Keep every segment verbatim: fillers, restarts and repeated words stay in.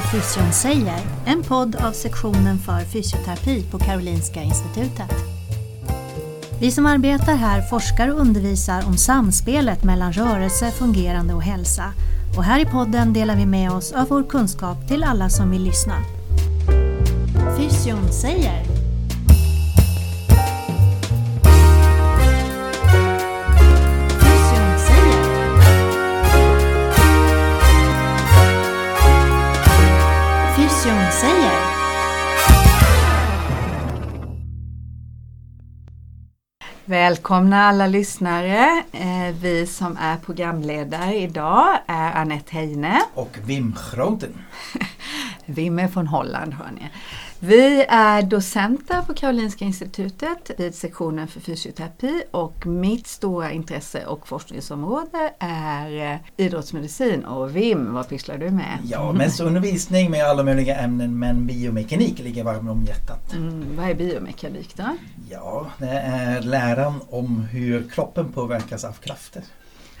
till Fysion säger, en podd av sektionen för fysioterapi på Karolinska institutet. Vi som arbetar här forskar och undervisar om samspelet mellan rörelse, fungerande och hälsa. Och här i podden delar vi med oss av vår kunskap till alla som vill lyssna. Fysion säger. Fysion säger. Fysion säger. Välkomna alla lyssnare. Vi som är programledare idag är Anette Heine. Och Wim Schroenten. Wim är från Holland, hör ni. Vi är docenter på Karolinska institutet vid sektionen för fysioterapi, och mitt stora intresse och forskningsområde är idrottsmedicin. Och Wim, vad pysslar du med? Ja, mest undervisning med alla möjliga ämnen, men biomekanik ligger varmt om hjärtat. Mm, vad är biomekanik då? Ja, det är läran om hur kroppen påverkas av krafter.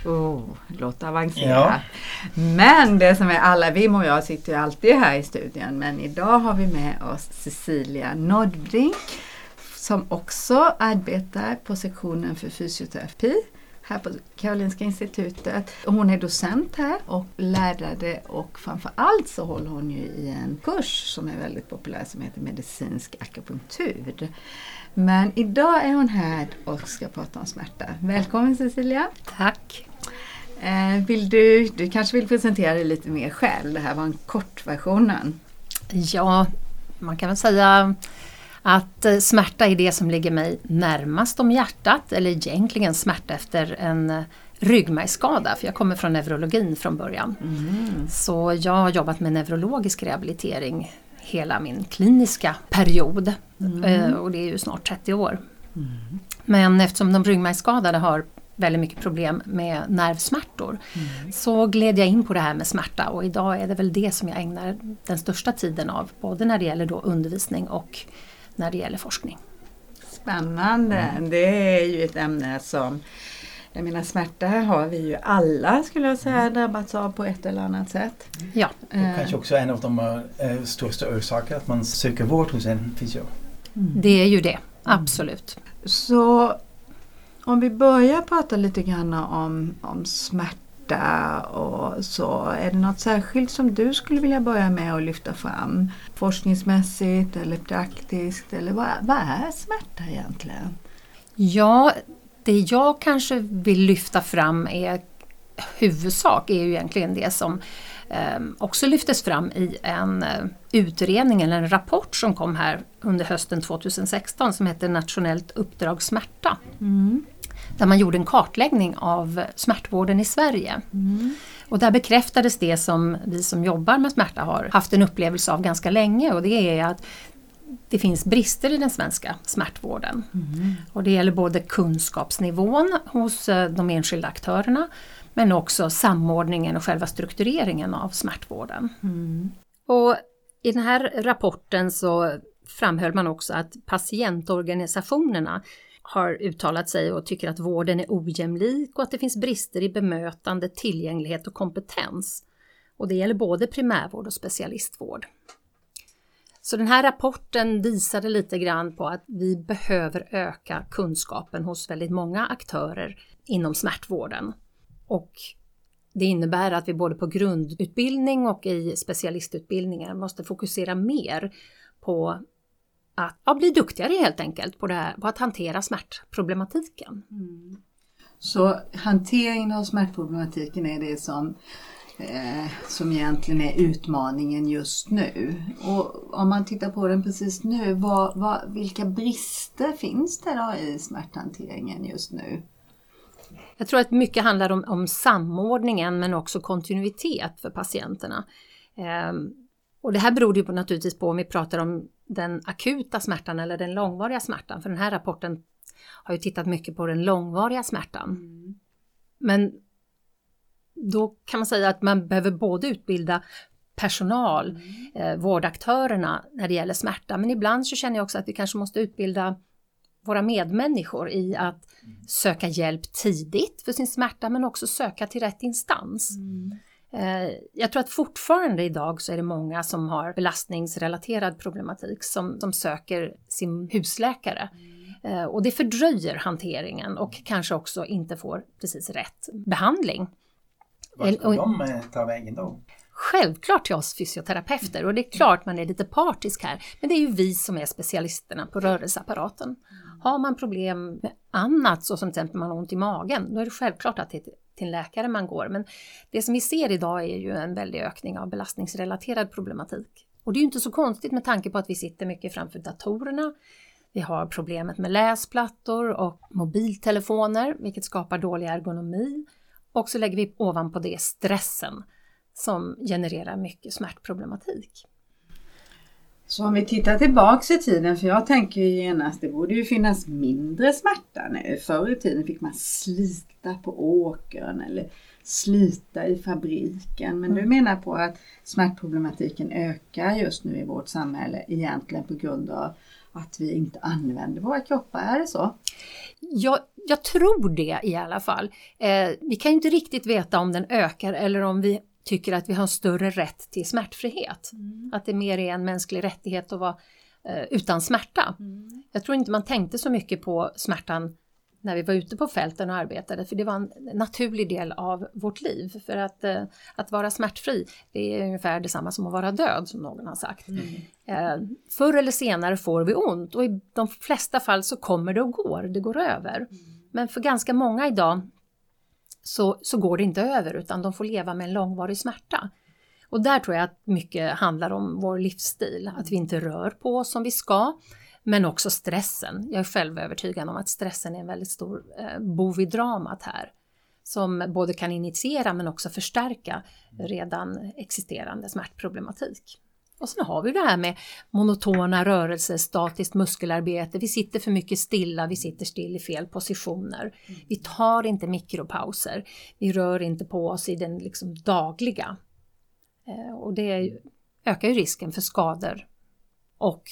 Oh, låt avancera. Ja. Men det som är alla, Wim och jag sitter ju alltid här i studion. Men idag har vi med oss Cecilia Nordbrink, som också arbetar på sektionen för fysioterapi här på Karolinska institutet. Hon är docent här och lärare, och framförallt så håller hon ju i en kurs som är väldigt populär som heter medicinsk akupunktur. Men idag är hon här och ska prata om smärta. Välkommen Cecilia. Tack. Eh, vill du, du kanske vill presentera dig lite mer själv. Det här var en kortversionen. Ja, man kan väl säga att smärta är det som ligger mig närmast om hjärtat. Eller egentligen smärta efter en ryggmärgsskada. För jag kommer från neurologin från början. Mm. Så jag har jobbat med neurologisk rehabilitering hela min kliniska period. Mm. Och det är ju snart trettio år. Mm. Men eftersom de ryggmärgsskadade har väldigt mycket problem med nervsmärtor. Mm. Så gled jag in på det här med smärta. Och idag är det väl det som jag ägnar den största tiden av. Både när det gäller då undervisning och när det gäller forskning. Spännande. Mm. Det är ju ett ämne som... Jag menar, smärta har vi ju alla, skulle jag säga, drabbats av på ett eller annat sätt. Ja. Det kanske också är en av de äh, största orsakerna att man söker vård hos en fysio. Mm. Det är ju det, absolut. Mm. Så om vi börjar prata lite grann om, om smärta och så. Är det något särskilt som du skulle vilja börja med att lyfta fram? Forskningsmässigt eller praktiskt? Eller vad, vad är smärta egentligen? Ja... Det jag kanske vill lyfta fram är huvudsak är ju egentligen det som eh, också lyftes fram i en eh, utredning eller en rapport som kom här under hösten tjugo sexton som heter Nationellt uppdrag smärta. Mm. Där man gjorde en kartläggning av smärtvården i Sverige. Mm. Och där bekräftades det som vi som jobbar med smärta har haft en upplevelse av ganska länge, och det är att det finns brister i den svenska smärtvården. Mm. Och det gäller både kunskapsnivån hos de enskilda aktörerna, men också samordningen och själva struktureringen av smärtvården. Mm. Och i den här rapporten så framhöll man också att patientorganisationerna har uttalat sig och tycker att vården är ojämlik och att det finns brister i bemötande, tillgänglighet och kompetens. Och det gäller både primärvård och specialistvård. Så den här rapporten visade lite grann på att vi behöver öka kunskapen hos väldigt många aktörer inom smärtvården. Och det innebär att vi både på grundutbildning och i specialistutbildningar måste fokusera mer på att ja, bli duktigare helt enkelt på, det här, på att hantera smärtproblematiken. Mm. Så hanteringen av smärtproblematiken är det som... som egentligen är utmaningen just nu. Och om man tittar på den precis nu, vad, vad, vilka brister finns det då i smärthanteringen just nu? Jag tror att mycket handlar om, om samordningen, men också kontinuitet för patienterna. Ehm, och det här beror ju på, naturligtvis på om vi pratar om den akuta smärtan eller den långvariga smärtan. För den här rapporten har ju tittat mycket på den långvariga smärtan. Mm. Men då kan man säga att man behöver både utbilda personal, mm. eh, vårdaktörerna när det gäller smärta. Men ibland så känner jag också att vi kanske måste utbilda våra medmänniskor i att söka hjälp tidigt för sin smärta, men också söka till rätt instans. Mm. Jag tror att fortfarande idag så är det många som har belastningsrelaterad problematik som, som söker sin husläkare. Mm. Och det fördröjer hanteringen och kanske också inte får precis rätt behandling. Vad ska de ta vägen då? Självklart till oss fysioterapeuter, och det är klart man är lite partisk här, men det är ju vi som är specialisterna på rörelseapparaten. Har man problem med annat, så som till exempel man har ont i magen, då är det självklart att det är till en läkare man går. Men det som vi ser idag är ju en väldig ökning av belastningsrelaterad problematik. Och det är ju inte så konstigt med tanke på att vi sitter mycket framför datorerna. Vi har problemet med läsplattor och mobiltelefoner, vilket skapar dålig ergonomi. Och så lägger vi ovanpå det stressen som genererar mycket smärtproblematik. Så om vi tittar tillbaka i tiden, för jag tänker ju genast, det borde ju finnas mindre smärta nu. Förr i tiden fick man slita på åkern eller slita i fabriken. Men mm. du menar på att smärtproblematiken ökar just nu i vårt samhälle egentligen på grund av att vi inte använder våra kroppar, är det så? Jag, jag tror det i alla fall. Eh, vi kan ju inte riktigt veta om den ökar eller om vi tycker att vi har större rätt till smärtfrihet. Mm. Att det mer är en mänsklig rättighet att vara eh, utan smärta. Mm. Jag tror inte man tänkte så mycket på smärtan när vi var ute på fälten och arbetade. För det var en naturlig del av vårt liv. För att, eh, att vara smärtfri, det är ungefär detsamma som att vara död, som någon har sagt. Mm. Eh, förr eller senare får vi ont. Och i de flesta fall så kommer det och går. Det går över. Mm. Men för ganska många idag Så, så går det inte över, utan de får leva med en långvarig smärta. Och där tror jag att mycket handlar om vår livsstil. Att vi inte rör på oss som vi ska. Men också stressen. Jag är själv övertygad om att stressen är en väldigt stor eh, bov i dramat här. Som både kan initiera men också förstärka redan existerande smärtproblematik. Och sen har vi det här med monotona rörelser, statiskt muskelarbete. Vi sitter för mycket stilla, vi sitter still i fel positioner. Vi tar inte mikropauser. Vi rör inte på oss i den liksom dagliga. Och det ökar ju risken för skador och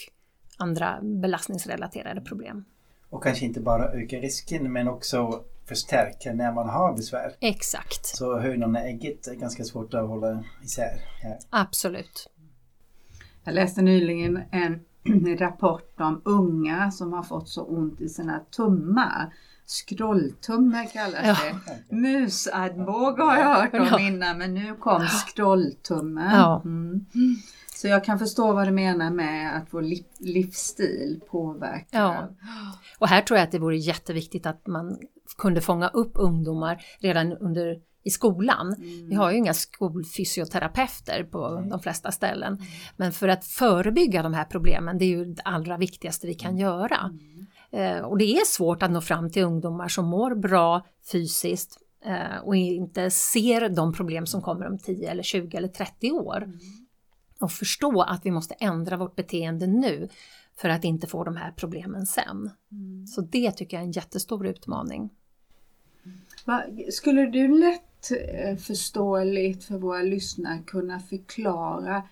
andra belastningsrelaterade problem. Och kanske inte bara ökar risken, men också förstärker när man har besvär. Exakt. Så hönan och ägget är ganska svårt att hålla isär. Här. Absolut. Jag läste nyligen en rapport om unga som har fått så ont i sina tummar. Skrolltummar kallas det. Ja. Musadbåg har jag hört om innan, men nu kom skrolltummen. Ja. Mm. Så jag kan förstå vad du menar med att vår livsstil påverkar. Ja. Och här tror jag att det vore jätteviktigt att man kunde fånga upp ungdomar redan under i skolan. Mm. Vi har ju inga skolfysioterapeuter på mm. de flesta ställen. Mm. Men för att förebygga de här problemen, det är ju det allra viktigaste vi kan göra. Mm. Eh, och det är svårt att nå fram till ungdomar som mår bra fysiskt eh, och inte ser de problem som kommer om tio eller tjugo eller trettio år. Mm. Och förstå att vi måste ändra vårt beteende nu för att inte få de här problemen sen. Mm. Så det tycker jag är en jättestor utmaning. Mm. Skulle du lätt förståeligt för våra lyssnare kunna förklara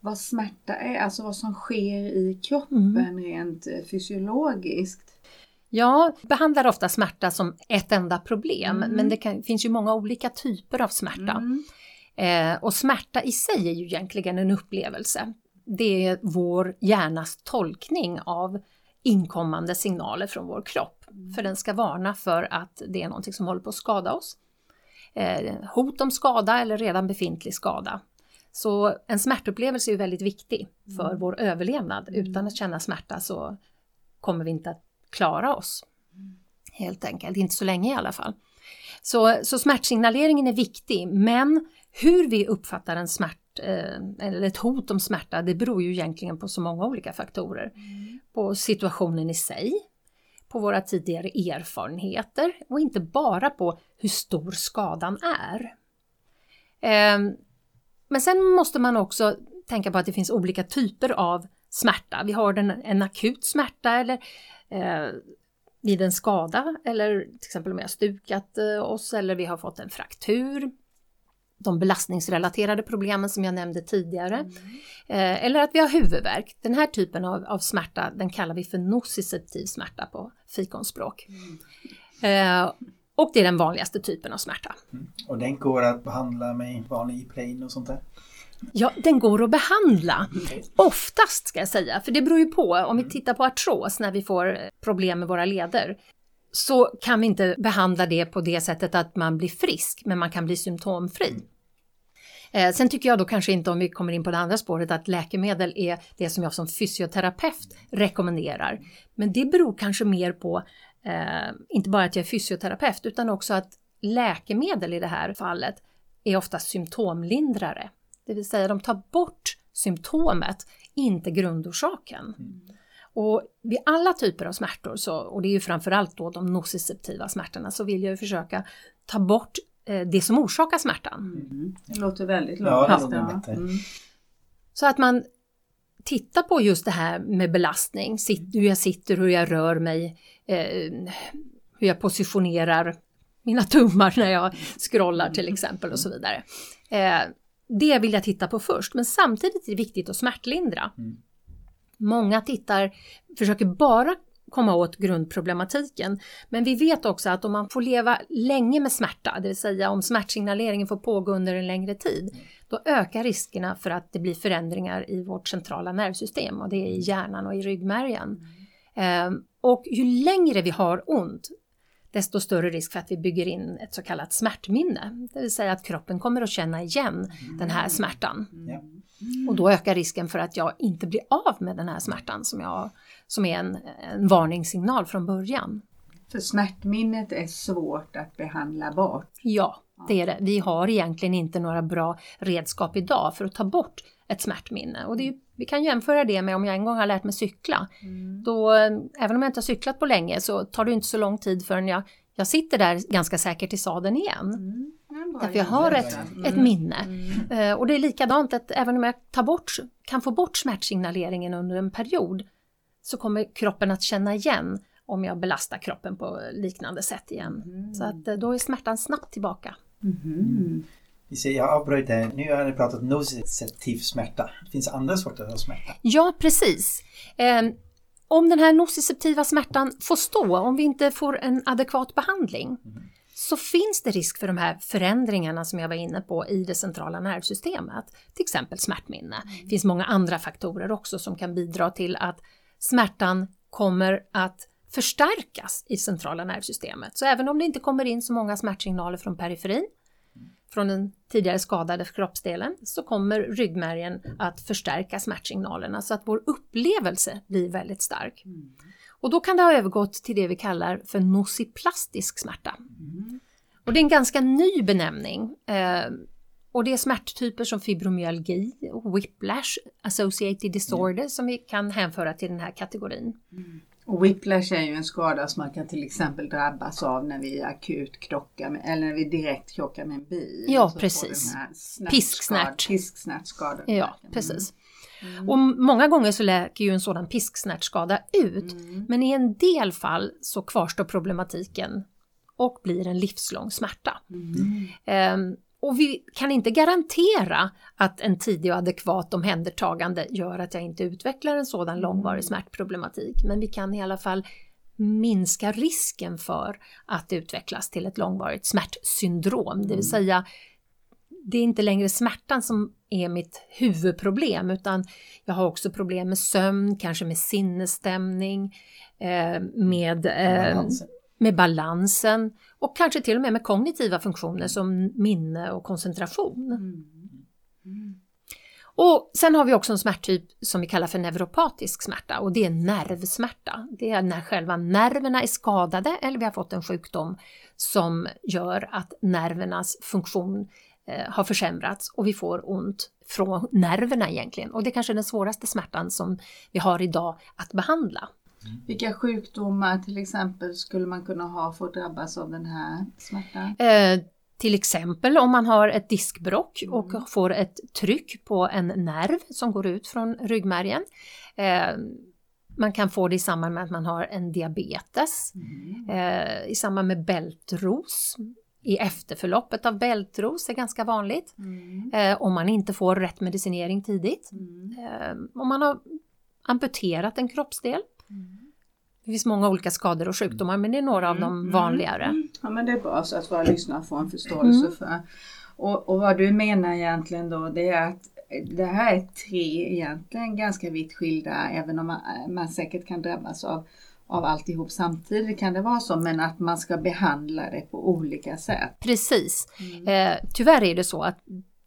vad smärta är, alltså vad som sker i kroppen mm. rent fysiologiskt? Ja, behandlar ofta smärta som ett enda problem, mm. men det kan, finns ju många olika typer av smärta. Mm. Eh, och smärta i sig är ju egentligen en upplevelse. Det är vår hjärnas tolkning av inkommande signaler från vår kropp. Mm. För den ska varna för att det är någonting som håller på att skada oss. Eh, hot om skada eller redan befintlig skada. Så en smärtupplevelse är ju väldigt viktig för mm. vår överlevnad. Mm. Utan att känna smärta så kommer vi inte att klara oss. Mm. Helt enkelt, inte så länge i alla fall. Så, så smärtsignaleringen är viktig, men hur vi uppfattar en smärt, eh, eller ett hot om smärta, det beror ju egentligen på så många olika faktorer. Mm. På situationen i sig, på våra tidigare erfarenheter och inte bara på hur stor skadan är. Eh, men sen måste man också tänka på att det finns olika typer av smärta. Vi har den, en akut smärta eller eh, vid en skada, eller till exempel om vi har stukat eh, oss eller vi har fått en fraktur. De belastningsrelaterade problemen som jag nämnde tidigare. Mm. Eh, eller att vi har huvudvärk. Den här typen av, av smärta, den kallar vi för nociceptiv smärta på fikonspråk. Mm. Eh, Och det är den vanligaste typen av smärta. Mm. Och den går att behandla med vanlig Ipren och sånt där? Ja, den går att behandla. Mm. Oftast ska jag säga, för det beror ju på. Om vi tittar på artros när vi får problem med våra leder, så kan vi inte behandla det på det sättet att man blir frisk, men man kan bli symptomfri. Mm. Eh, sen tycker jag då kanske inte, om vi kommer in på det andra spåret, att läkemedel är det som jag som fysioterapeut rekommenderar. Men det beror kanske mer på, eh, inte bara att jag är fysioterapeut, utan också att läkemedel i det här fallet är ofta symptomlindrare. Det vill säga de tar bort symptomet, inte grundorsaken. Mm. Och vid alla typer av smärtor, så, och det är ju framförallt då de nociceptiva smärtorna, så vill jag ju försöka ta bort det som orsakar smärtan. Mm. Det låter väldigt långt. Ja, det låter mm. Så att man tittar på just det här med belastning, hur jag sitter, hur jag rör mig, eh, hur jag positionerar mina tummar när jag scrollar till exempel och så vidare. Eh, det vill jag titta på först, men samtidigt är det viktigt att smärtlindra. Mm. Många tittar, försöker bara komma åt grundproblematiken. Men vi vet också att om man får leva länge med smärta, det vill säga om smärtsignaleringen får pågå under en längre tid, då ökar riskerna för att det blir förändringar i vårt centrala nervsystem, och det är i hjärnan och i ryggmärgen. Mm. Och ju längre vi har ont, desto större risk för att vi bygger in ett så kallat smärtminne. Det vill säga att kroppen kommer att känna igen mm. den här smärtan. Mm. Mm. Och då ökar risken för att jag inte blir av med den här smärtan som, jag, som är en, en varningssignal från början. För smärtminnet är svårt att behandla bort. Ja, det är det. Vi har egentligen inte några bra redskap idag för att ta bort ett smärtminne. Och det är ju, vi kan jämföra det med om jag en gång har lärt mig cykla. Mm. Då, även om jag inte har cyklat på länge, så tar det inte så lång tid förrän jag, jag sitter där ganska säkert i sadeln igen. Mm. Därför jag har ett, mm. ett minne. Mm. Uh, och det är likadant att även om jag tar bort, kan få bort smärtsignaleringen under en period, så kommer kroppen att känna igen om jag belastar kroppen på liknande sätt igen. Mm. Så att, då är smärtan snabbt tillbaka. Mm. Vi ser, jag avbröt det. Nu har ni pratat om nociceptiv smärta. Det finns andra sorter av smärta. Ja, precis. Eh, om den här nociceptiva smärtan får stå, om vi inte får en adekvat behandling, mm. så finns det risk för de här förändringarna som jag var inne på i det centrala nervsystemet. Till exempel smärtminne. Mm. Det finns många andra faktorer också som kan bidra till att smärtan kommer att förstärkas i centrala nervsystemet. Så även om det inte kommer in så många smärtsignaler från periferin, från den tidigare skadade kroppsdelen, så kommer ryggmärgen att förstärka smärtsignalerna så att vår upplevelse blir väldigt stark. Mm. Och då kan det ha övergått till det vi kallar för nociplastisk smärta. Mm. Och det är en ganska ny benämning. Eh, och det är smärttyper som fibromyalgi och whiplash, associated disorder, mm. som vi kan hänföra till den här kategorin. Mm. Och whiplash är ju en skada som man kan till exempel drabbas av när vi akut krockar med, eller när vi direkt krockar med en bil. Ja, precis. Pisksnärt. Pisksnärtskada. Ja, precis. Mm. Och många gånger så läker ju en sådan pisksnärtskada ut. Mm. Men i en del fall så kvarstår problematiken och blir en livslång smärta. Mm. Ehm, och vi kan inte garantera att en tidig och adekvat omhändertagande gör att jag inte utvecklar en sådan långvarig smärtproblematik. Men vi kan i alla fall minska risken för att det utvecklas till ett långvarigt smärtsyndrom. Mm. Det vill säga, det är inte längre smärtan som är mitt huvudproblem, utan jag har också problem med sömn, kanske med sinnesstämning, eh, med... Eh, med balansen och kanske till och med med kognitiva funktioner som minne och koncentration. Mm. Mm. Och sen har vi också en smärttyp som vi kallar för neuropatisk smärta, och det är nervsmärta. Det är när själva nerverna är skadade eller vi har fått en sjukdom som gör att nervernas funktion eh, har försämrats och vi får ont från nerverna egentligen. Och det är kanske den svåraste smärtan som vi har idag att behandla. Mm. Vilka sjukdomar till exempel skulle man kunna ha för att drabbas av den här smärtan? Eh, till exempel om man har ett diskbråck mm. och får ett tryck på en nerv som går ut från ryggmärgen. Eh, man kan få det i samband med att man har en diabetes, mm. eh, i samband med bältros. I efterförloppet av bältros är ganska vanligt. Mm. Eh, om man inte får rätt medicinering tidigt. Mm. Eh, om man har amputerat en kroppsdel. Mm. Det finns många olika skador och sjukdomar, men det är några av de vanligare. Mm. Ja, men det är bra så att våra lyssnare får en förståelse mm. för. Och, och vad du menar egentligen då, det är att det här är tre egentligen ganska vitt skilda, även om man, man säkert kan drabbas av, av alltihop samtidigt kan det vara så, men att man ska behandla det på olika sätt. Precis. Mm. Eh, tyvärr är det så att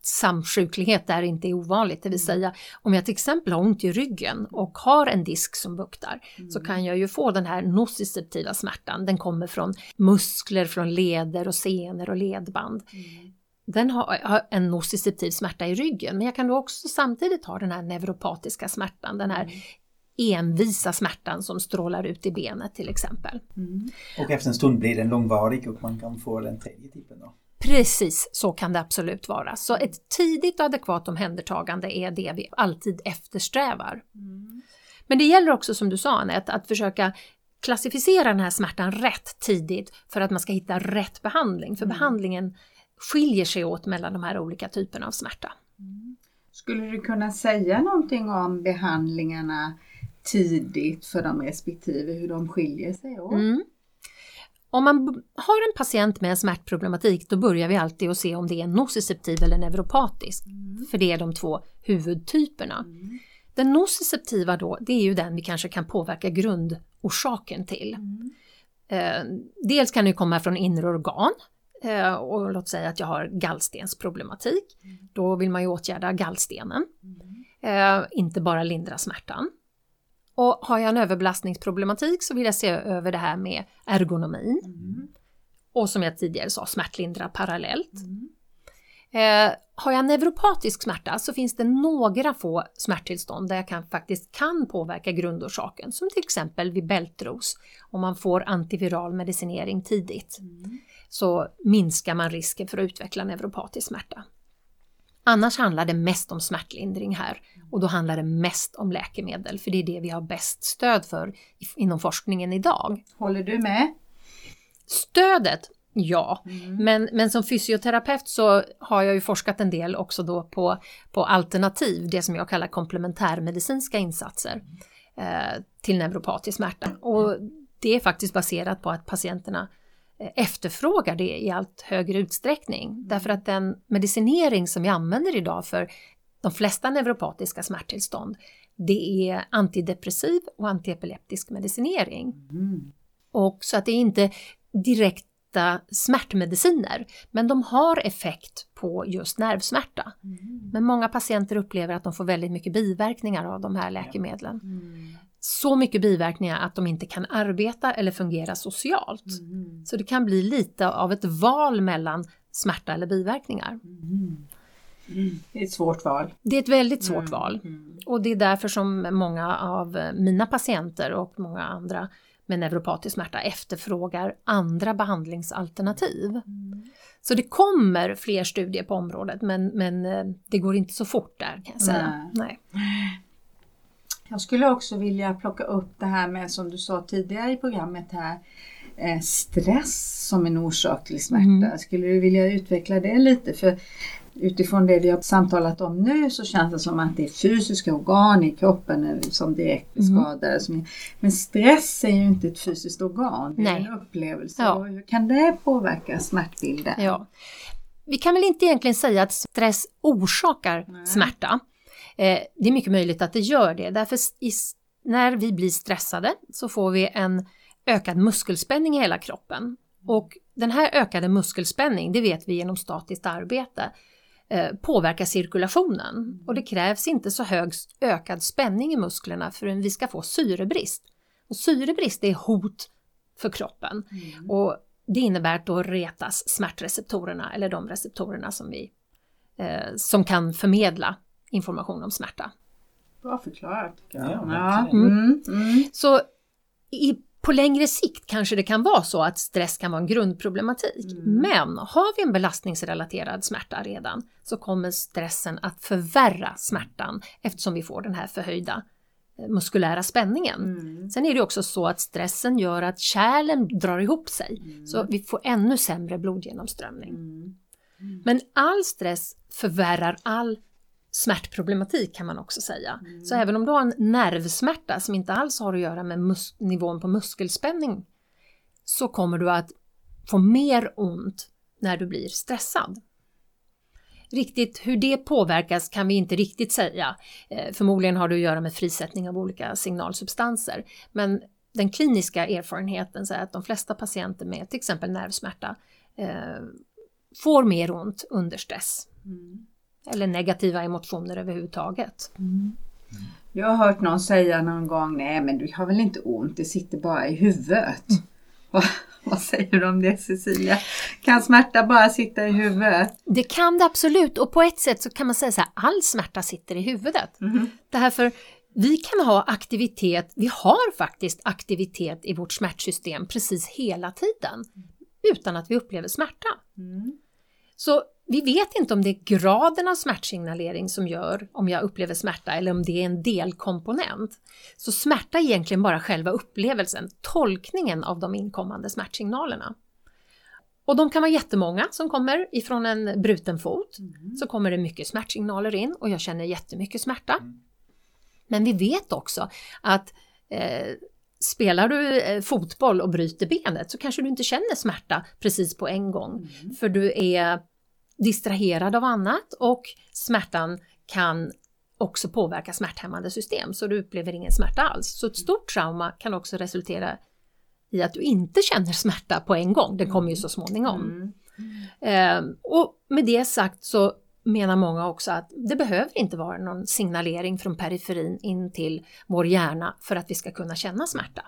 samsjuklighet där inte är ovanligt, det vill säga om jag till exempel har ont i ryggen och har en disk som buktar mm. så kan jag ju få den här nociceptiva smärtan, den kommer från muskler, från leder och senor och ledband. Mm. Den har, har en nociceptiv smärta i ryggen, men jag kan då också samtidigt ha den här neuropatiska smärtan, den här mm. envisa smärtan som strålar ut i benet till exempel. Mm. Och efter en stund blir den långvarig och man kan få den tredje typen då? Precis, så kan det absolut vara. Så ett tidigt och adekvat omhändertagande är det vi alltid eftersträvar. Mm. Men det gäller också, som du sa Anette, att försöka klassificera den här smärtan rätt tidigt för att man ska hitta rätt behandling. För mm. behandlingen skiljer sig åt mellan de här olika typerna av smärta. Mm. Skulle du kunna säga någonting om behandlingarna tidigt för de respektive, hur de skiljer sig åt? Mm. Om man har en patient med en smärtproblematik, då börjar vi alltid att se om det är nociceptiv eller neuropatisk. Mm. För det är de två huvudtyperna. Mm. Den nociceptiva då, det är ju den vi kanske kan påverka grundorsaken till. Mm. Eh, dels kan det komma från inre organ. Eh, och låt säga att jag har gallstensproblematik. Mm. Då vill man ju åtgärda gallstenen. Mm. Eh, inte bara lindra smärtan. Och har jag en överbelastningsproblematik så vill jag se över det här med ergonomin. Mm. Och som jag tidigare sa, smärtlindra parallellt. Mm. Eh, har jag neuropatisk smärta så finns det några få smärttillstånd där jag kan, faktiskt kan påverka grundorsaken. Som till exempel vid bältros. Om man får antiviral medicinering tidigt mm. så minskar man risken för att utveckla neuropatisk smärta. Annars handlar det mest om smärtlindring här och då handlar det mest om läkemedel, för det är det vi har bäst stöd för inom forskningen idag. Håller du med? Stödet, ja. Mm. Men, men som fysioterapeut så har jag ju forskat en del också då på, på alternativ, det som jag kallar komplementärmedicinska insatser eh, till neuropatisk smärta. Och det är faktiskt baserat på att patienterna efterfrågar det i allt högre utsträckning. Därför att den medicinering som vi använder idag för de flesta neuropatiska smärttillstånd, det är antidepressiv och antiepileptisk medicinering. Mm. Och så att det är inte direkta smärtmediciner, men de har effekt på just nervsmärta. Mm. Men många patienter upplever att de får väldigt mycket biverkningar av de här läkemedlen. Mm. Så mycket biverkningar att de inte kan arbeta eller fungera socialt. Mm. Så det kan bli lite av ett val mellan smärta eller biverkningar. Mm. Mm. Det är ett svårt val. Det är ett väldigt svårt mm. val. Mm. Och det är därför som många av mina patienter och många andra med neuropatisk smärta efterfrågar andra behandlingsalternativ. Mm. Så det kommer fler studier på området, men, men det går inte så fort där kan jag säga. Nej. Nej. Jag skulle också vilja plocka upp det här med, som du sa tidigare i programmet här, eh, stress som en orsak till smärta. Mm. Skulle du vilja utveckla det lite? För utifrån det vi har samtalat om nu så känns det som att det är fysiska organ i kroppen som direkt är skadade. Mm. Men stress är ju inte ett fysiskt organ, det är Nej. en upplevelse. Ja. Och hur kan det påverka smärtbilden? Ja. Vi kan väl inte egentligen säga att stress orsakar Nej. smärta. Det är mycket möjligt att det gör det. Därför när vi blir stressade så får vi en ökad muskelspänning i hela kroppen. Och den här ökade muskelspänning, det vet vi genom statiskt arbete, påverkar cirkulationen. Och det krävs inte så hög ökad spänning i musklerna förrän vi ska få syrebrist. Och syrebrist är hot för kroppen. Mm. Och det innebär att då retas smärtreceptorerna, eller de receptorerna som, vi, eh, som kan förmedla information om smärta. Bra förklarat. Ja, ja. Mm. Mm. Så i, på längre sikt kanske det kan vara så att stress kan vara en grundproblematik. Mm. Men har vi en belastningsrelaterad smärta redan så kommer stressen att förvärra smärtan eftersom vi får den här förhöjda muskulära spänningen. Mm. Sen är det också så att stressen gör att kärlen drar ihop sig. Mm. Så vi får ännu sämre blodgenomströmning. Mm. Mm. Men all stress förvärrar all smärtproblematik kan man också säga. Mm. Så även om du har en nervsmärta som inte alls har att göra med mus- nivån på muskelspänning, så kommer du att få mer ont när du blir stressad. Riktigt hur det påverkas kan vi inte riktigt säga. Eh, förmodligen har det att göra med frisättning av olika signalsubstanser. Men den kliniska erfarenheten säger att de flesta patienter med till exempel nervsmärta eh, får mer ont under stress. Mm. Eller negativa emotioner överhuvudtaget. Mm. Jag har hört någon säga någon gång, nej men du har väl inte ont, det sitter bara i huvudet. Mm. Vad, vad säger du om det, Cecilia? Kan smärta bara sitta i huvudet? Det kan det absolut, och på ett sätt så kan man säga så här, all smärta sitter i huvudet. Mm. Det här för vi kan ha aktivitet, vi har faktiskt aktivitet i vårt smärtsystem precis hela tiden utan att vi upplever smärta. Mm. Så vi vet inte om det är graden av smärtsignalering som gör om jag upplever smärta eller om det är en delkomponent. Så smärta är egentligen bara själva upplevelsen, tolkningen av de inkommande smärtsignalerna. Och de kan vara jättemånga som kommer ifrån en bruten fot. Mm. Så kommer det mycket smärtsignaler in och jag känner jättemycket smärta. Mm. Men vi vet också att eh, spelar du eh, fotboll och bryter benet så kanske du inte känner smärta precis på en gång. Mm. För du är distraherad av annat och smärtan kan också påverka smärthämmande system, så du upplever ingen smärta alls. Så ett stort trauma kan också resultera i att du inte känner smärta på en gång. Den kommer ju så småningom. Mm. Mm. Eh, och med det sagt så menar många också att det behöver inte vara någon signalering från periferin in till vår hjärna för att vi ska kunna känna smärta.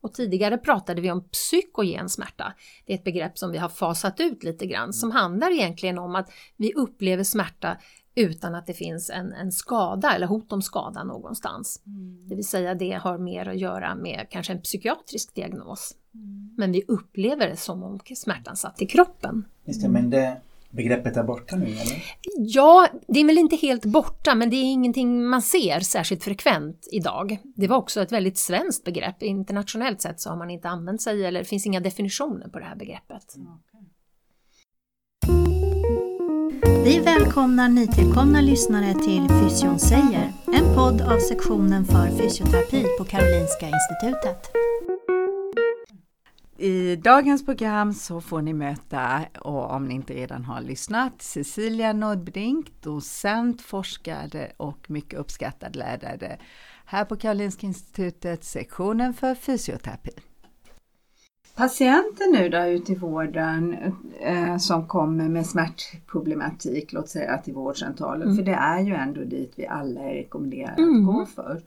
Och tidigare pratade vi om psykogen smärta. Det är ett begrepp som vi har fasat ut lite grann. Som handlar egentligen om att vi upplever smärta utan att det finns en, en skada eller hot om skada någonstans. Mm. Det vill säga det har mer att göra med kanske en psykiatrisk diagnos. Mm. Men vi upplever det som om smärtan satt i kroppen. Just det, men det begreppet är borta nu eller? Ja, det är väl inte helt borta, men det är ingenting man ser särskilt frekvent idag. Det var också ett väldigt svenskt begrepp. Internationellt sett så har man inte använt sig, eller det finns inga definitioner på det här begreppet. Mm, okay. Vi välkomnar nytillkomna lyssnare till Fysion säger, en podd av sektionen för fysioterapi på Karolinska institutet. I dagens program så får ni möta, och om ni inte redan har lyssnat, Cecilia Nordbrink, docent, forskare och mycket uppskattad lärare här på Karolinska institutet, sektionen för fysioterapi. Patienter nu där ute i vården eh, som kommer med smärtproblematik, låt säga till vårdcentralen, mm. för det är ju ändå dit vi alla rekommenderar mm. att gå för.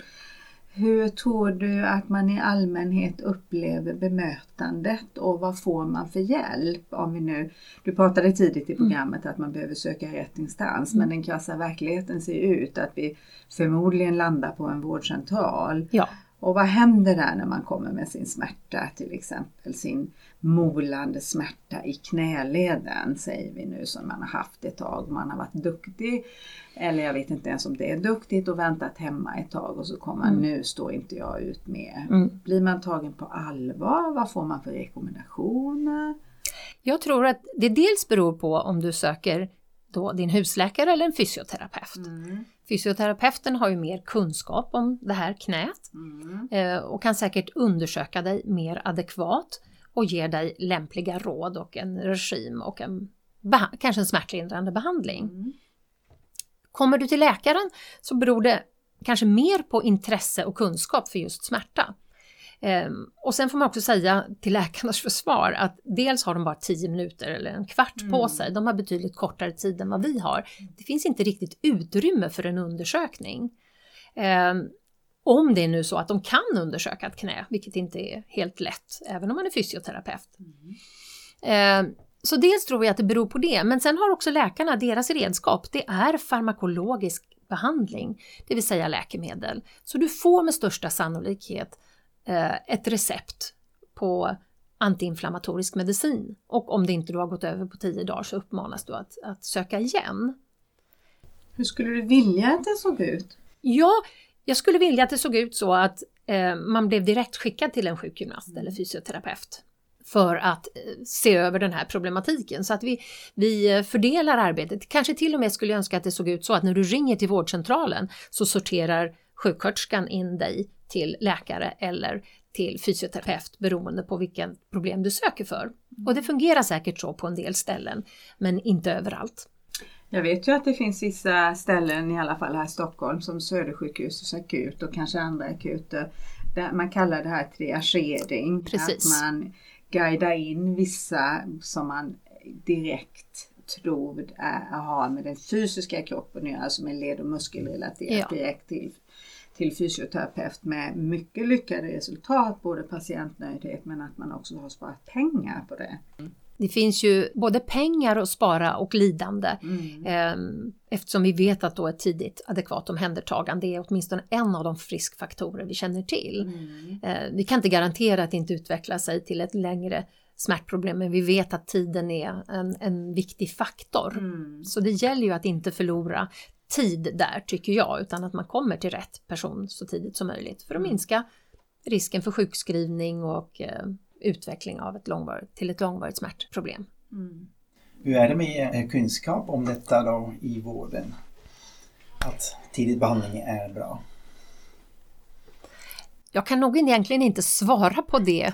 Hur tror du att man i allmänhet upplever bemötandet och vad får man för hjälp? Om vi nu, du pratade tidigt i programmet att man behöver söka rätt instans, men den krassa verkligheten ser ut att vi förmodligen landar på en vårdcentral. Ja. Och vad händer där när man kommer med sin smärta, till exempel sin molande smärta i knäleden, säger vi nu, som man har haft ett tag. Man har varit duktig, eller jag vet inte ens om det är duktigt, och väntat hemma ett tag och så kommer man, mm. nu står inte jag ut med. Mm. Blir man tagen på allvar? Vad får man för rekommendationer? Jag tror att det dels beror på om du söker då din husläkare eller en fysioterapeut. Mm. Fysioterapeuten har ju mer kunskap om det här knät mm. och kan säkert undersöka dig mer adekvat och ge dig lämpliga råd och en regim och en beha- kanske en smärtlindrande behandling. Mm. Kommer du till läkaren så beror det kanske mer på intresse och kunskap för just smärta. Um, och sen får man också säga till läkarnas försvar att dels har de bara tio minuter eller en kvart mm. på sig. De har betydligt kortare tid än vad vi har. Det finns inte riktigt utrymme för en undersökning. Um, om det är nu så att de kan undersöka ett knä, vilket inte är helt lätt, även om man är fysioterapeut. Mm. Um, så dels tror jag att det beror på det. Men sen har också läkarna, deras redskap, det är farmakologisk behandling, det vill säga läkemedel. Så du får med största sannolikhet ett recept på antiinflammatorisk medicin, och om det inte du har gått över på tio dagar så uppmanas du att, att söka igen. Hur skulle du vilja att det såg ut? Ja, jag skulle vilja att det såg ut så att eh, man blev direkt skickad till en sjukgymnast mm. eller fysioterapeut för att se över den här problematiken. Så att vi, vi fördelar arbetet. Kanske till och med skulle jag önska att det såg ut så att när du ringer till vårdcentralen så sorterar sjuksköterskan in dig till läkare eller till fysioterapeut beroende på vilken problem du söker för. Och det fungerar säkert så på en del ställen, men inte överallt. Jag vet ju att det finns vissa ställen, i alla fall här i Stockholm, som Södersjukhus akut och kanske andra akuter, där man kallar det här triagering. Precis. Att man guidar in vissa som man direkt tror är, har med den fysiska kroppen, alltså med led- och muskelrelaterat, ja, direkt till, till fysioterapeut med mycket lyckade resultat, både patientnöjdhet, men att man också har sparat pengar på det. Det finns ju både pengar att spara och lidande, mm. eftersom vi vet att då ett tidigt adekvat omhändertagande är åtminstone en av de friskfaktorer vi känner till. Mm. Vi kan inte garantera att det inte utvecklar sig till ett längre smärtproblem, men vi vet att tiden är en, en viktig faktor. Mm. Så det gäller ju att inte förlora tid där, tycker jag, utan att man kommer till rätt person så tidigt som möjligt för att minska risken för sjukskrivning och utveckling av ett långvarigt, till ett långvarigt smärtproblem. Mm. Hur är det med kunskap om detta då i vården? Att tidig behandling är bra? Jag kan nog egentligen inte svara på det,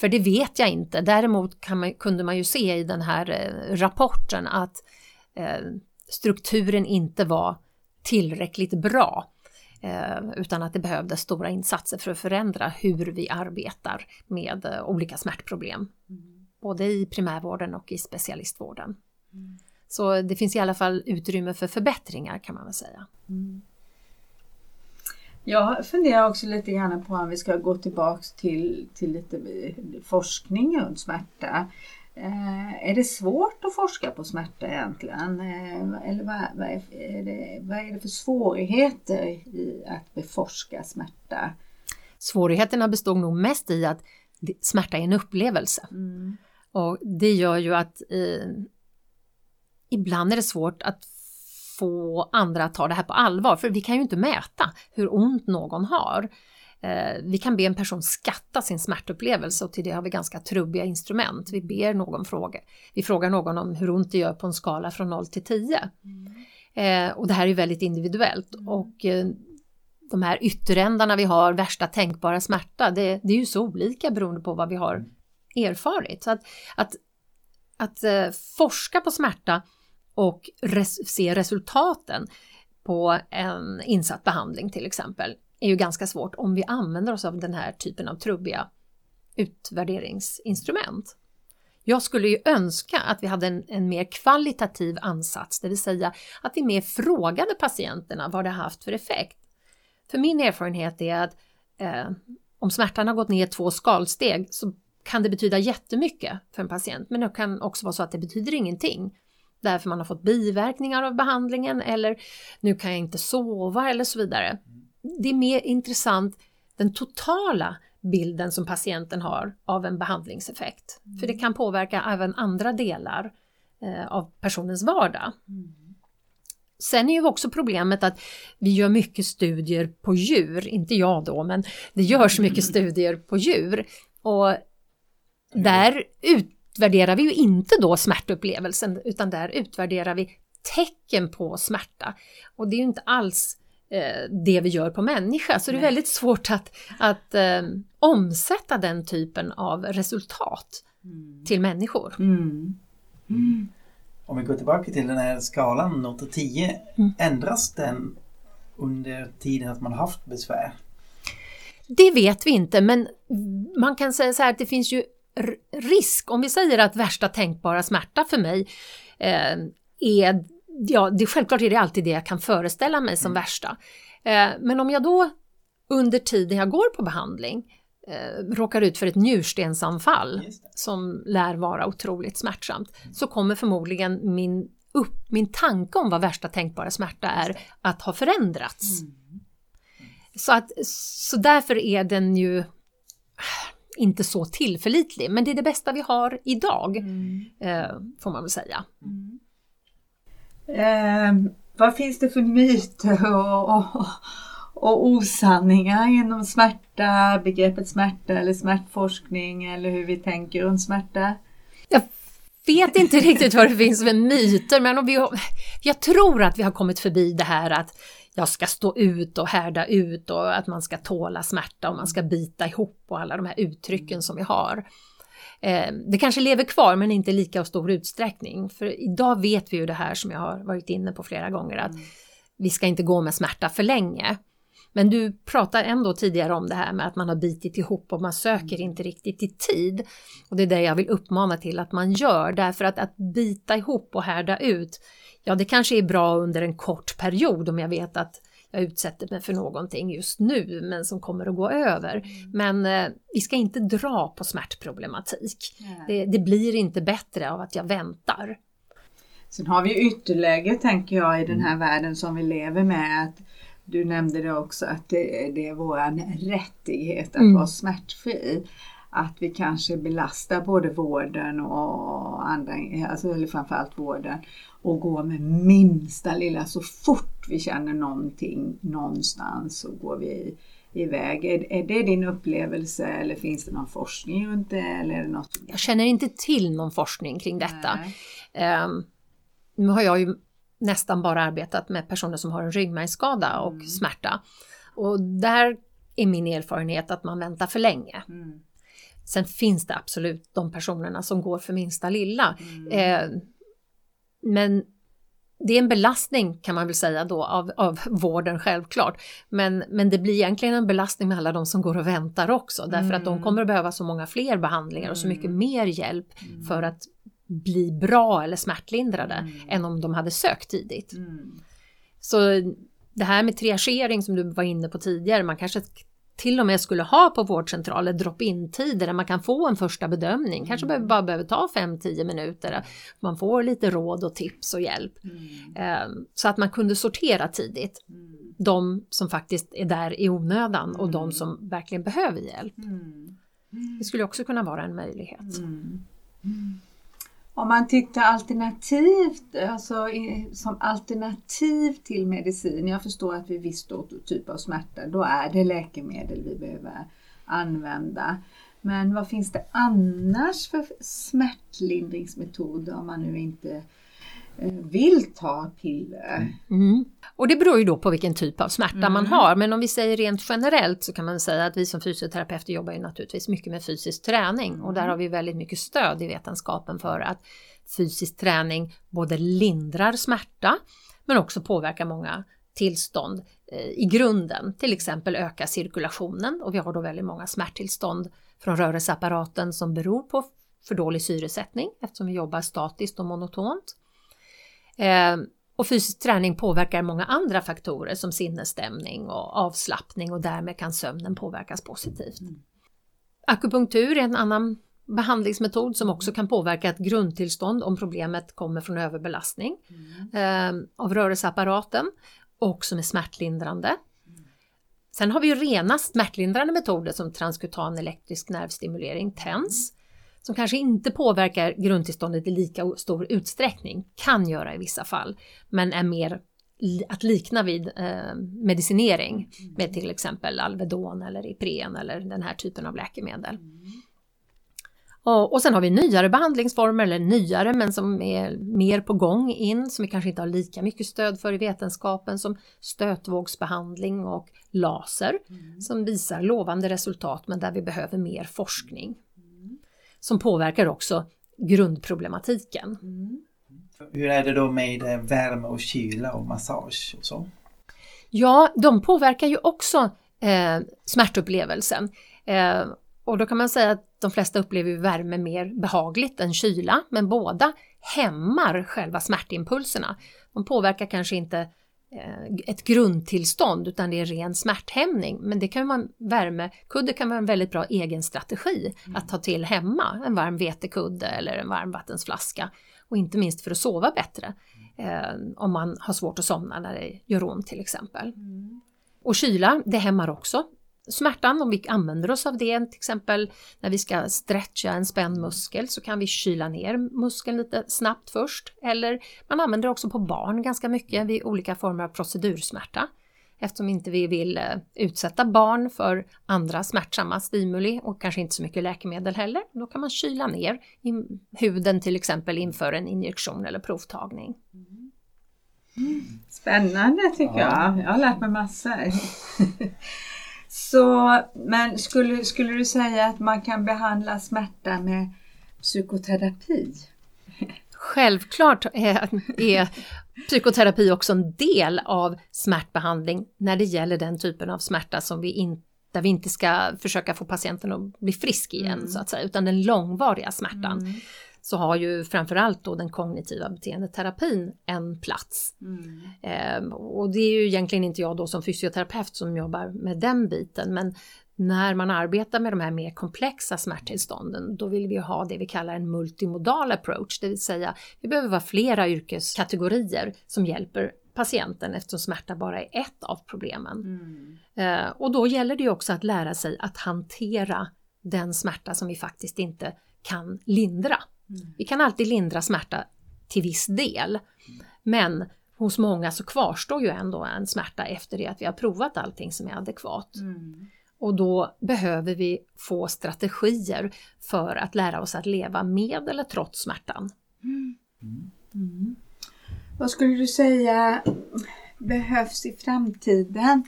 för det vet jag inte. Däremot kan man, kunde man ju se i den här rapporten att strukturen inte var tillräckligt bra. Utan att det behövdes stora insatser för att förändra hur vi arbetar med olika smärtproblem. Mm. Både i primärvården och i specialistvården. Mm. Så det finns i alla fall utrymme för förbättringar, kan man väl säga. Mm. Jag funderar också lite grann på om vi ska gå tillbaka till, till lite forskning om smärta. Eh, är det svårt att forska på smärta egentligen? Eh, eller vad, vad, är, är det, vad är det för svårigheter i att beforska smärta? Svårigheterna består nog mest i att smärta är en upplevelse. Mm. Och det gör ju att eh, ibland är det svårt att få andra att ta det här på allvar. För vi kan ju inte mäta hur ont någon har. Vi kan be en person skatta sin smärtupplevelse, och till det har vi ganska trubbiga instrument. Vi ber någon fråga. Vi frågar någon om hur ont det gör på en skala från noll till tio. Mm. Och det här är väldigt individuellt. Mm. Och de här ytterändarna vi har, värsta tänkbara smärta, det, det är ju så olika beroende på vad vi har erfarit. Så att, att, att forska på smärta och res, se resultaten på en insatt behandling till exempel är ju ganska svårt om vi använder oss av den här typen av trubbiga utvärderingsinstrument. Jag skulle ju önska att vi hade en, en mer kvalitativ ansats, det vill säga att vi mer frågade patienterna vad det har haft för effekt. För min erfarenhet är att eh, om smärtan har gått ner två skalsteg så kan det betyda jättemycket för en patient, men det kan också vara så att det betyder ingenting. Därför man har fått biverkningar av behandlingen, eller nu kan jag inte sova eller så vidare. Det är mer intressant den totala bilden som patienten har av en behandlingseffekt. Mm. För det kan påverka även andra delar eh, av personens vardag. Mm. Sen är ju också problemet att vi gör mycket studier på djur. Inte jag då, men det görs mycket studier på djur. Och där utvärderar vi ju inte då smärtupplevelsen, utan där utvärderar vi tecken på smärta. Och det är ju inte alls det vi gör på människa. Så det är väldigt svårt att, att um, omsätta den typen av resultat mm. till människor. Mm. Mm. Om vi går tillbaka till den här skalan noll till tio, mm. ändras den under tiden att man haft besvär? Det vet vi inte, men man kan säga så här att det finns ju risk. Om vi säger att värsta tänkbara smärta för mig eh, är... Ja, det, självklart är det alltid det jag kan föreställa mig som mm. värsta. Eh, men om jag då under tiden jag går på behandling eh, råkar ut för ett njurstensanfall som lär vara otroligt smärtsamt, mm. så kommer förmodligen min, upp, min tanke om vad värsta tänkbara smärta är att ha förändrats. Mm. Mm. Så, att, så därför är den ju inte så tillförlitlig. Men det är det bästa vi har idag, mm. eh, får man väl säga. Mm. Eh, vad finns det för myter och, och, och osanningar inom smärta, begreppet smärta eller smärtforskning eller hur vi tänker runt smärta. Jag vet inte riktigt vad det finns för myter, men om vi har, jag tror att vi har kommit förbi det här att jag ska stå ut och härda ut och att man ska tåla smärta och man ska bita ihop och alla de här uttrycken som vi har. Det kanske lever kvar men inte lika stor utsträckning, för idag vet vi ju det här som jag har varit inne på flera gånger att mm. vi ska inte gå med smärta för länge. Men du pratade ändå tidigare om det här med att man har bitit ihop och man söker inte riktigt i tid. Och det är det jag vill uppmana till att man gör. Därför att att bita ihop och härda ut, ja det kanske är bra under en kort period om jag vet att jag utsätter mig för någonting just nu men som kommer att gå över. Men eh, vi ska inte dra på smärtproblematik. Det, det blir inte bättre av att jag väntar. Sen har vi ytterläge tänker jag i den här världen som vi lever med att du nämnde det också att det, det är våran rättighet att mm. vara smärtfri. Att vi kanske belastar både vården och andra, alltså, eller framförallt vården. Och går med minsta lilla, så fort vi känner någonting någonstans så går vi iväg. Är, är det din upplevelse eller finns det någon forskning runt det? Eller är det något? Jag känner inte till någon forskning kring detta. Um, nu har jag ju nästan bara arbetat med personer som har en ryggmärgsskada och mm. smärta. Och där är min erfarenhet att man väntar för länge. Mm. Sen finns det absolut de personerna som går för minsta lilla. Mm. Eh, men det är en belastning kan man väl säga då av, av vården självklart. Men, men det blir egentligen en belastning med alla de som går och väntar också. Därför mm. att de kommer att behöva så många fler behandlingar och så mycket mer hjälp mm. för att bli bra eller smärtlindrade mm. än om de hade sökt tidigt. Mm. Så det här med triagering som du var inne på tidigare, man kanske till och med skulle ha på vårdcentraler drop-in-tider där man kan få en första bedömning. Kanske mm. bara behöver ta fem till tio minuter. Man får lite råd och tips och hjälp. Mm. Så att man kunde sortera tidigt. Mm. De som faktiskt är där i onödan och mm. de som verkligen behöver hjälp. Mm. Det skulle också kunna vara en möjlighet. Mm. Mm. Om man tittar alternativt, alltså som alternativ till medicin, jag förstår att vid viss typ av smärta, då är det läkemedel vi behöver använda. Men vad finns det annars för smärtlindringsmetoder om man nu inte vill ta piller? Mm. Och det beror ju då på vilken typ av smärta mm. man har. Men om vi säger rent generellt så kan man säga att vi som fysioterapeuter jobbar ju naturligtvis mycket med fysisk träning. Mm. Och där har vi väldigt mycket stöd i vetenskapen för att fysisk träning både lindrar smärta men också påverkar många tillstånd i grunden. Till exempel ökar cirkulationen och vi har då väldigt många smärttillstånd från rörelseapparaten som beror på för dålig syresättning eftersom vi jobbar statiskt och monotont. Eh, och fysisk träning påverkar många andra faktorer som sinnesstämning och avslappning och därmed kan sömnen påverkas positivt. Mm. Akupunktur är en annan behandlingsmetod som också kan påverka ett grundtillstånd om problemet kommer från överbelastning mm. eh, av rörelseapparaten och som är smärtlindrande. Mm. Sen har vi ju rena smärtlindrande metoder som transkutan elektrisk nervstimulering, TENS. Mm. Som kanske inte påverkar grundtillståndet i lika stor utsträckning. Kan göra i vissa fall. Men är mer att likna vid eh, medicinering. Mm. Med till exempel Alvedon eller Ipren eller den här typen av läkemedel. Mm. Och, och sen har vi nyare behandlingsformer. Eller nyare men som är mer på gång in. Som vi kanske inte har lika mycket stöd för i vetenskapen. Som stötvågsbehandling och laser. Mm. Som visar lovande resultat men där vi behöver mer forskning. Som påverkar också grundproblematiken. Mm. Hur är det då med värme och kyla och massage och så? Ja, de påverkar ju också eh, smärtupplevelsen. Eh, och då kan man säga att de flesta upplever värme mer behagligt än kyla. Men båda hämmar själva smärtimpulserna. De påverkar kanske inte eh, ett grundtillstånd utan det är ren smärthämning. Men det kan man, värmekudde kan vara en väldigt bra egen strategi mm. att ta till hemma. En varm vetekudde eller en varm vattensflaska. Och inte minst för att sova bättre. Eh, om man har svårt att somna när det gör ont till exempel. Mm. Och kyla, det hämmar också smärtan. Om vi använder oss av det till exempel när vi ska stretcha en spänd muskel så kan vi kyla ner muskeln lite snabbt först. Eller man använder också på barn ganska mycket vid olika former av procedursmärta. eftersom inte vi vill utsätta barn för andra smärtsamma stimuli och kanske inte så mycket läkemedel heller. Då kan man kyla ner i huden till exempel inför en injektion eller provtagning. Mm. Spännande tycker ja. jag. Jag har lärt mig massor. Så, men skulle, skulle du säga att man kan behandla smärta med psykoterapi? Självklart är, är psykoterapi också en del av smärtbehandling när det gäller den typen av smärta som vi inte, där vi inte ska försöka få patienten att bli frisk igen mm. så att säga, utan den långvariga smärtan. Mm. Så har ju framförallt då den kognitiva beteendeterapin en plats. Mm. Eh, och det är ju egentligen inte jag då som fysioterapeut som jobbar med den biten. Men när man arbetar med de här mer komplexa smärttillstånden, då vill vi ju ha det vi kallar en multimodal approach. Det vill säga vi behöver vara flera yrkeskategorier som hjälper patienten eftersom smärta bara är ett av problemen. Mm. Eh, och då gäller det ju också att lära sig att hantera den smärta som vi faktiskt inte kan lindra. Mm. Vi kan alltid lindra smärta till viss del, men hos många så kvarstår ju ändå en smärta efter det att vi har provat allting som är adekvat. Mm. Och då behöver vi få strategier för att lära oss att leva med eller trots smärtan. Mm. Mm. Mm. Vad skulle du säga behövs i framtiden?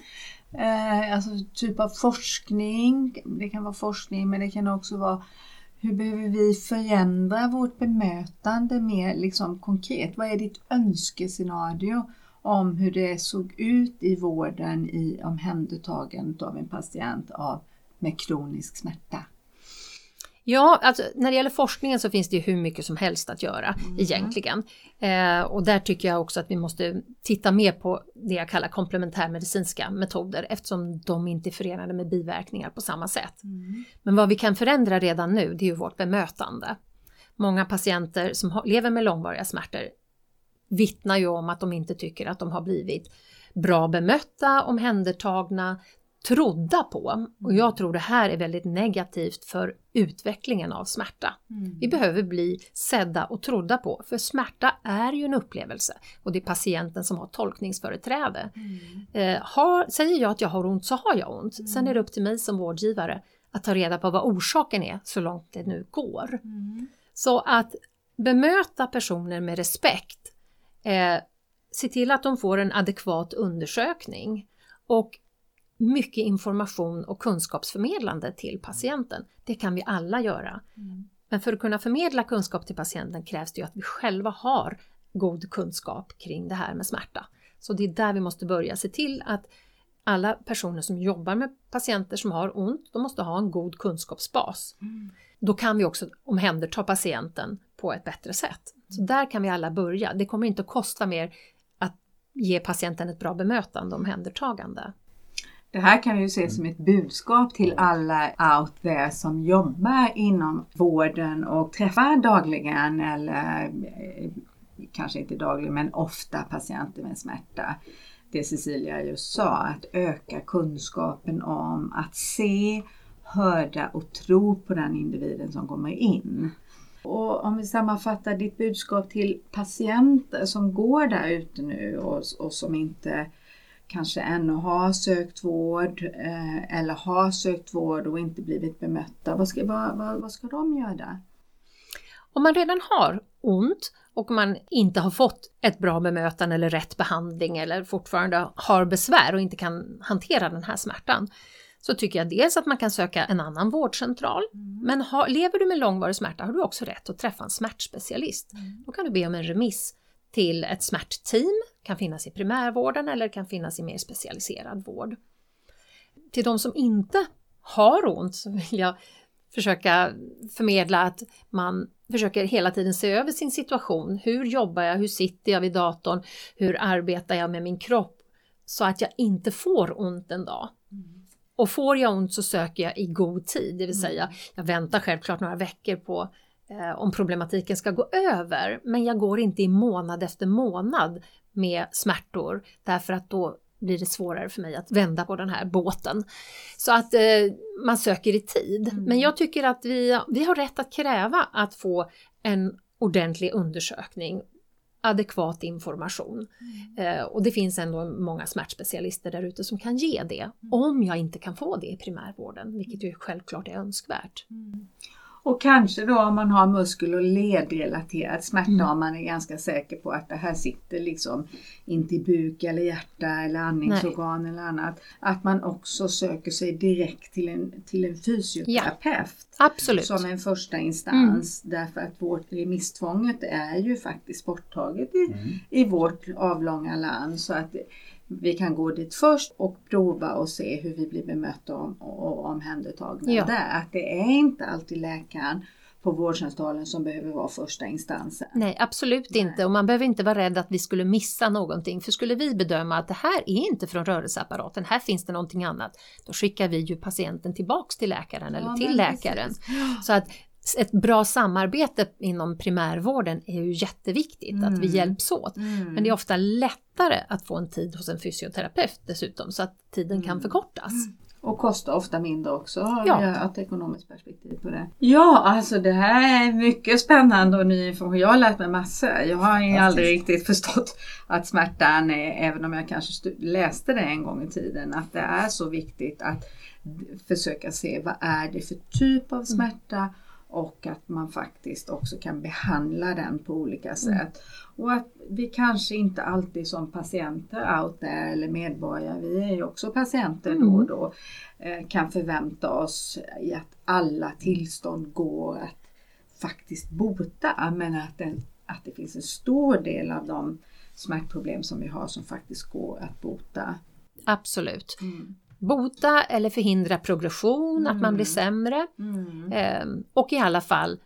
Eh, alltså typ av forskning, det kan vara forskning men det kan också vara... Hur behöver vi förändra vårt bemötande mer liksom konkret? Vad är ditt önskescenario om hur det såg ut i vården i omhändertagandet av en patient av, med kronisk smärta? Ja, alltså, när det gäller forskningen så finns det ju hur mycket som helst att göra mm. egentligen. Eh, och där tycker jag också att vi måste titta mer på det jag kallar komplementärmedicinska metoder eftersom de inte är förenade med biverkningar på samma sätt. Mm. Men vad vi kan förändra redan nu, det är ju vårt bemötande. Många patienter som lever med långvariga smärtor vittnar ju om att de inte tycker att de har blivit bra bemötta, omhändertagna, trodda på, och jag tror det här är väldigt negativt för utvecklingen av smärta. Mm. Vi behöver bli sedda och trodda på, för smärta är ju en upplevelse och det är patienten som har tolkningsföreträde. Mm. Eh, har, säger jag att jag har ont så har jag ont. Mm. Sen är det upp till mig som vårdgivare att ta reda på vad orsaken är så långt det nu går. Mm. Så att bemöta personer med respekt, eh, se till att de får en adekvat undersökning och mycket information och kunskapsförmedlande till patienten. Det kan vi alla göra. Mm. Men för att kunna förmedla kunskap till patienten krävs det ju att vi själva har god kunskap kring det här med smärta. Så det är där vi måste börja se till att alla personer som jobbar med patienter som har ont, de måste ha en god kunskapsbas. Mm. Då kan vi också omhänderta patienten på ett bättre sätt. Så där kan vi alla börja. Det kommer inte att kosta mer att ge patienten ett bra bemötande och omhändertagande. Det här kan vi ju se som ett budskap till alla out there som jobbar inom vården och träffar dagligen eller kanske inte dagligen men ofta patienter med smärta. Det Cecilia just sa, att öka kunskapen om att se, höra och tro på den individen som kommer in. Och om vi sammanfattar ditt budskap till patienter som går där ute nu och, och som inte... kanske ännu har sökt vård eh, eller har sökt vård och inte blivit bemötta. Vad ska, vad, vad, vad ska de göra? Om man redan har ont och man inte har fått ett bra bemötande eller rätt behandling eller fortfarande har besvär och inte kan hantera den här smärtan, så tycker jag dels att man kan söka en annan vårdcentral. Mm. Men ha, lever du med långvarig smärta har du också rätt att träffa en smärtspecialist. Mm. Då kan du be om en remiss till ett smärtteam, kan finnas i primärvården eller kan finnas i mer specialiserad vård. Till de som inte har ont så vill jag försöka förmedla att man försöker hela tiden se över sin situation. Hur jobbar jag? Hur sitter jag vid datorn? Hur arbetar jag med min kropp? Så att jag inte får ont en dag. Mm. Och får jag ont så söker jag i god tid. Det vill säga, jag väntar självklart några veckor på om problematiken ska gå över, men jag går inte i månad efter månad med smärtor därför att då blir det svårare för mig att vända på den här båten. Så att eh, man söker i tid. Mm. Men jag tycker att vi, vi har rätt att kräva att få en ordentlig undersökning adekvat information. Mm. Eh, och det finns ändå många smärtspecialister där ute som kan ge det. Mm. Om jag inte kan få det i primärvården, vilket ju självklart är önskvärt. Mm. Och kanske då om man har muskel- och ledrelaterad smärta, mm. om man är ganska säker på att det här sitter liksom inte i buk eller hjärta eller andningsorgan Nej. Eller annat. Att man också söker sig direkt till en, till en fysioterapeut. Ja, absolut. Som en första instans. Mm. Därför att vårt remisstvånget är ju faktiskt borttaget i, mm. i vårt avlånga land. Så att vi kan gå dit först och prova och se hur vi blir bemötta och omhändertagna ja. Där. Att det är inte alltid läkaren på vårdcentralen som behöver vara första instansen. Nej, absolut inte. Nej. Och man behöver inte vara rädd att vi skulle missa någonting. För skulle vi bedöma att det här är inte från rörelseapparaten, här finns det någonting annat. Då skickar vi ju patienten tillbaks till läkaren ja, eller till läkaren. Precis. Så att ett bra samarbete inom primärvården är ju jätteviktigt, mm. att vi hjälps åt. Mm. Men det är ofta lättare att få en tid hos en fysioterapeut dessutom, så att tiden mm. kan förkortas. Mm. Och kostar ofta mindre också, ja. Ett ekonomiskt perspektiv på det. Ja, alltså det här är mycket spännande och ny information. Jag har lärt mig massor. Jag har ju aldrig riktigt förstått att smärtan, är, även om jag kanske stu- läste det en gång i tiden, att det är så viktigt att försöka se vad är det för typ av smärta. Mm. Och att man faktiskt också kan behandla den på olika sätt. Mm. Och att vi kanske inte alltid som patienter out there, eller medborgare, vi är ju också patienter mm. då och då, kan förvänta oss i att alla tillstånd går att faktiskt bota. Men att det, att det finns en stor del av de smärtproblem som vi har som faktiskt går att bota. Absolut. Mm. Bota eller förhindra progression, mm. att man blir sämre. Mm. Eh, och i alla fall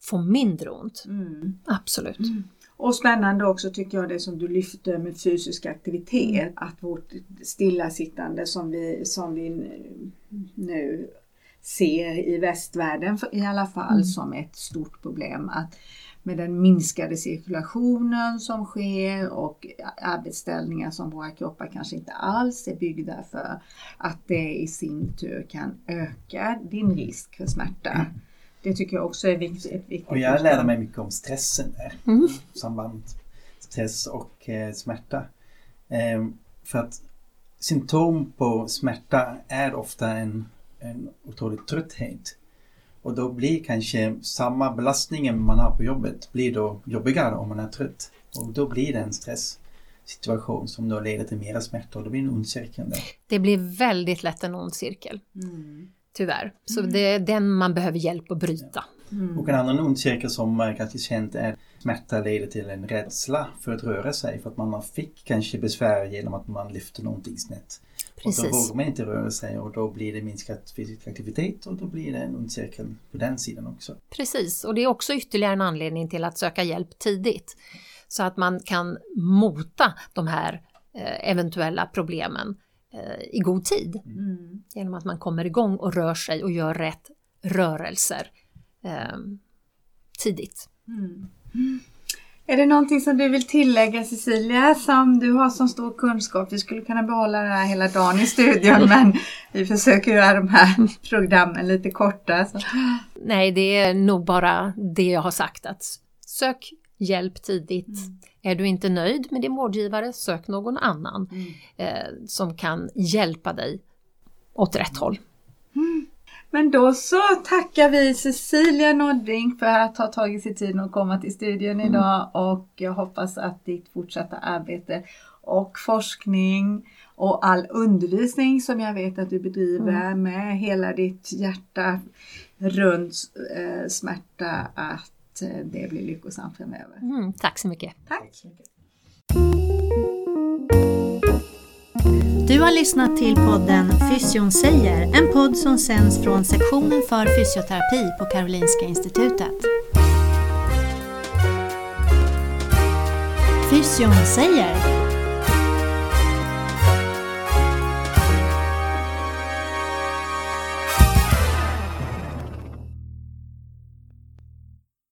få mindre ont. Mm. Absolut. Mm. Och spännande också tycker jag det som du lyfter med fysisk aktivitet. Att vårt stillasittande som vi, som vi nu ser i västvärlden i alla fall mm. som ett stort problem. Att med den minskade cirkulationen som sker och arbetsställningar som våra kroppar kanske inte alls är byggda för, att det i sin tur kan öka din risk för smärta. Det tycker jag också är viktigt. viktigt och jag lärde mig mycket om stressen där. Mm. Samband, stress och eh, smärta. Ehm, för att symptom på smärta är ofta en, en otrolig trötthet. Och då blir kanske samma belastningen man har på jobbet blir då jobbigare om man är trött. Och då blir det en stresssituation som då leder till mera smärta, och det blir en ond cirkel. Där. Det blir väldigt lätt en ond cirkel, mm. tyvärr. Så mm. det är den man behöver hjälp att bryta. Mm. Och en annan ond cirkel som kanske känt är smärta leder till en rädsla för att röra sig. För att man fick kanske besvär genom att man lyfter någonting snett. Precis. Och då vågar man inte röra sig, och då blir det minskad fysisk aktivitet, och då blir det en ond cirkel på den sidan också. Precis, och det är också ytterligare en anledning till att söka hjälp tidigt. Så att man kan mota de här eventuella problemen i god tid. Mm. Genom att man kommer igång och rör sig och gör rätt rörelser eh, tidigt. Mm. Mm. Är det någonting som du vill tillägga, Cecilia, som du har som stor kunskap? Vi skulle kunna behålla det här hela dagen i studion, men vi försöker göra de här programmen lite korta. Så. Nej, det är nog bara det jag har sagt, att sök hjälp tidigt. Mm. Är du inte nöjd med din vårdgivare, sök någon annan mm. eh, som kan hjälpa dig åt rätt håll. Mm. Men då så tackar vi Cecilia Nordbrink för att ha tagit sig tid att komma till studion idag. Och jag hoppas att ditt fortsatta arbete och forskning och all undervisning som jag vet att du bedriver mm. med hela ditt hjärta runt eh, smärta, att eh, det blir lyckosamt framöver. Mm, tack så mycket. Tack. Du har lyssnat till podden Fysion säger, en podd som sänds från sektionen för fysioterapi på Karolinska institutet. Fysion säger.